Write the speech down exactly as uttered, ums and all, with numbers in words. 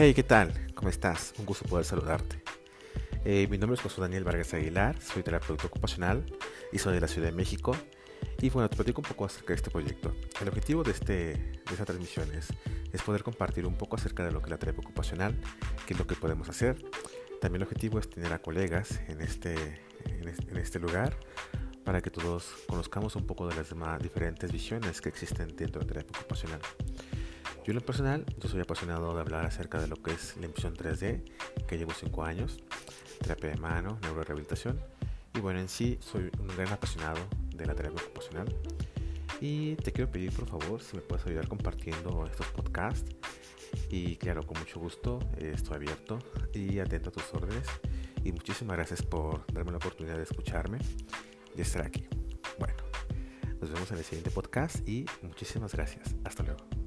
Hey, ¿qué tal? ¿Cómo estás? Un gusto poder saludarte. Eh, mi nombre es José Daniel Vargas Aguilar, soy terapeuta ocupacional y soy de la Ciudad de México. Y bueno, te platico un poco acerca de este proyecto. El objetivo de, este, de esta transmisión es, es poder compartir un poco acerca de lo que es la terapia ocupacional, qué es lo que podemos hacer. También el objetivo es tener a colegas en este, en este, en este lugar para que todos conozcamos un poco de las demás diferentes visiones que existen dentro de la terapia ocupacional. Yo en lo personal, yo soy apasionado de hablar acerca de lo que es la impresión tres D, que llevo cinco años, terapia de mano, neurorehabilitación, y bueno, en sí soy un gran apasionado de la terapia ocupacional. Y te quiero pedir por favor si me puedes ayudar compartiendo estos podcasts, y claro, con mucho gusto eh, estoy abierto y atento a tus órdenes, y muchísimas gracias por darme la oportunidad de escucharme y estar aquí. Bueno, nos vemos en el siguiente podcast y muchísimas gracias, hasta luego.